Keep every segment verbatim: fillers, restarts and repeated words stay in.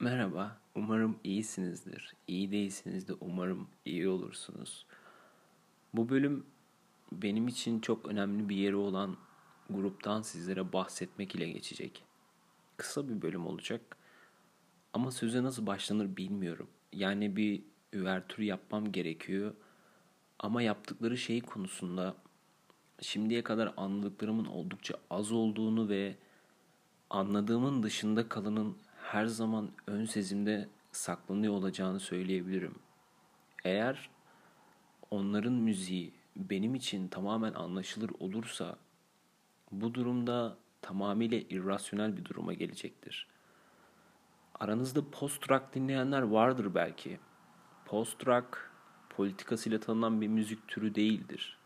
Merhaba, umarım iyisinizdir. İyi değilsiniz de umarım iyi olursunuz. Bu bölüm benim için çok önemli bir yeri olan gruptan sizlere bahsetmek ile geçecek. Kısa bir bölüm olacak ama söze nasıl başlanır bilmiyorum. Yani bir üvertür yapmam gerekiyor ama yaptıkları şey konusunda şimdiye kadar anladıklarımın oldukça az olduğunu ve anladığımın dışında kalanın her zaman ön sezimde saklanıyor olacağını söyleyebilirim. Eğer onların müziği benim için tamamen anlaşılır olursa bu durumda tamamıyla irrasyonel bir duruma gelecektir. Aranızda post-rock dinleyenler vardır belki. Post-rock politikasıyla tanınan bir müzik türü değildir.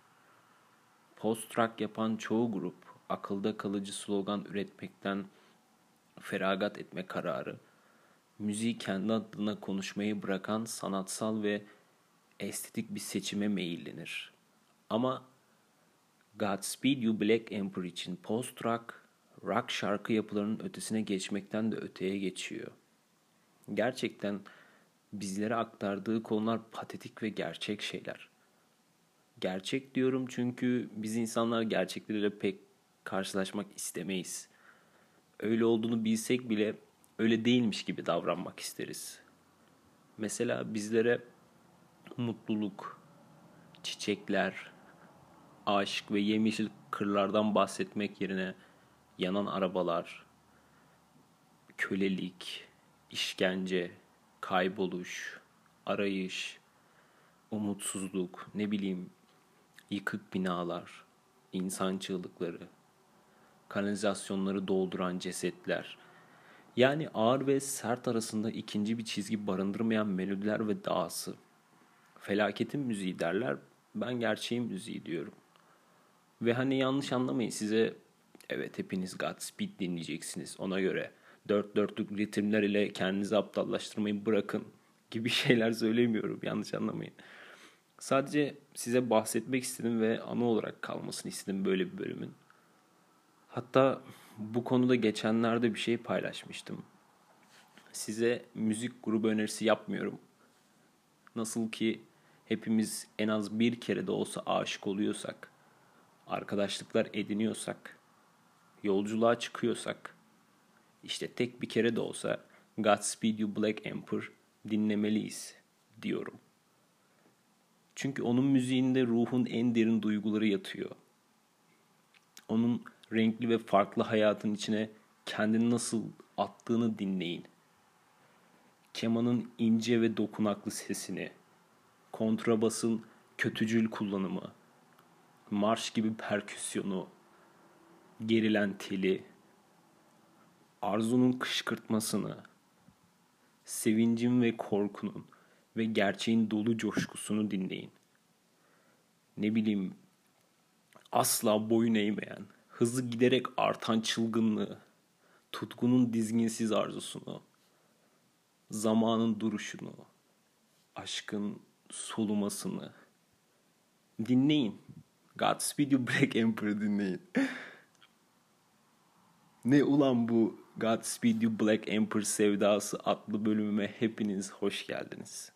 Post-rock yapan çoğu grup akılda kalıcı slogan üretmekten feragat etme kararı, müziği kendi adına konuşmayı bırakan sanatsal ve estetik bir seçime meyillenir. Ama Godspeed You! Black Emperor için post-rock, rock şarkı yapılarının ötesine geçmekten de öteye geçiyor. Gerçekten bizlere aktardığı konular patetik ve gerçek şeyler. Gerçek diyorum çünkü biz insanlar gerçekleriyle pek karşılaşmak istemeyiz. Öyle olduğunu bilsek bile öyle değilmiş gibi davranmak isteriz. Mesela bizlere mutluluk, çiçekler, aşk ve yemyeşil kırlardan bahsetmek yerine yanan arabalar, kölelik, işkence, kayboluş, arayış, umutsuzluk, ne bileyim yıkık binalar, insan çığlıkları, kanalizasyonları dolduran cesetler, yani ağır ve sert arasında ikinci bir çizgi barındırmayan melodiler ve dahası. Felaketin müziği derler, ben gerçeğin müziği diyorum. Ve hani yanlış anlamayın, size evet hepiniz Godspeed dinleyeceksiniz, ona göre dört dörtlük ritimler ile kendinizi aptallaştırmayı bırakın gibi şeyler söylemiyorum, yanlış anlamayın. Sadece size bahsetmek istedim ve ana olarak kalmasını istedim böyle bir bölümün. Hatta bu konuda geçenlerde bir şey paylaşmıştım. Size müzik grubu önerisi yapmıyorum. Nasıl ki hepimiz en az bir kere de olsa aşık oluyorsak, arkadaşlıklar ediniyorsak, yolculuğa çıkıyorsak, işte tek bir kere de olsa Godspeed You! Black Emperor dinlemeliyiz diyorum. Çünkü onun müziğinde ruhun en derin duyguları yatıyor. Onun renkli ve farklı hayatın içine kendini nasıl attığını dinleyin. Kemanın ince ve dokunaklı sesini, kontrabasın kötücül kullanımı, marş gibi perküsyonu, gerilen teli, arzunun kışkırtmasını, sevincin ve korkunun ve gerçeğin dolu coşkusunu dinleyin. Ne bileyim, asla boyun eğmeyen, hızı giderek artan çılgınlığı, tutkunun dizginsiz arzusunu, zamanın duruşunu, aşkın solumasını dinleyin. Godspeed You! Black Emperor dinleyin. Ne ulan bu Godspeed You! Black Emperor sevdası adlı bölümüme hepiniz hoş geldiniz.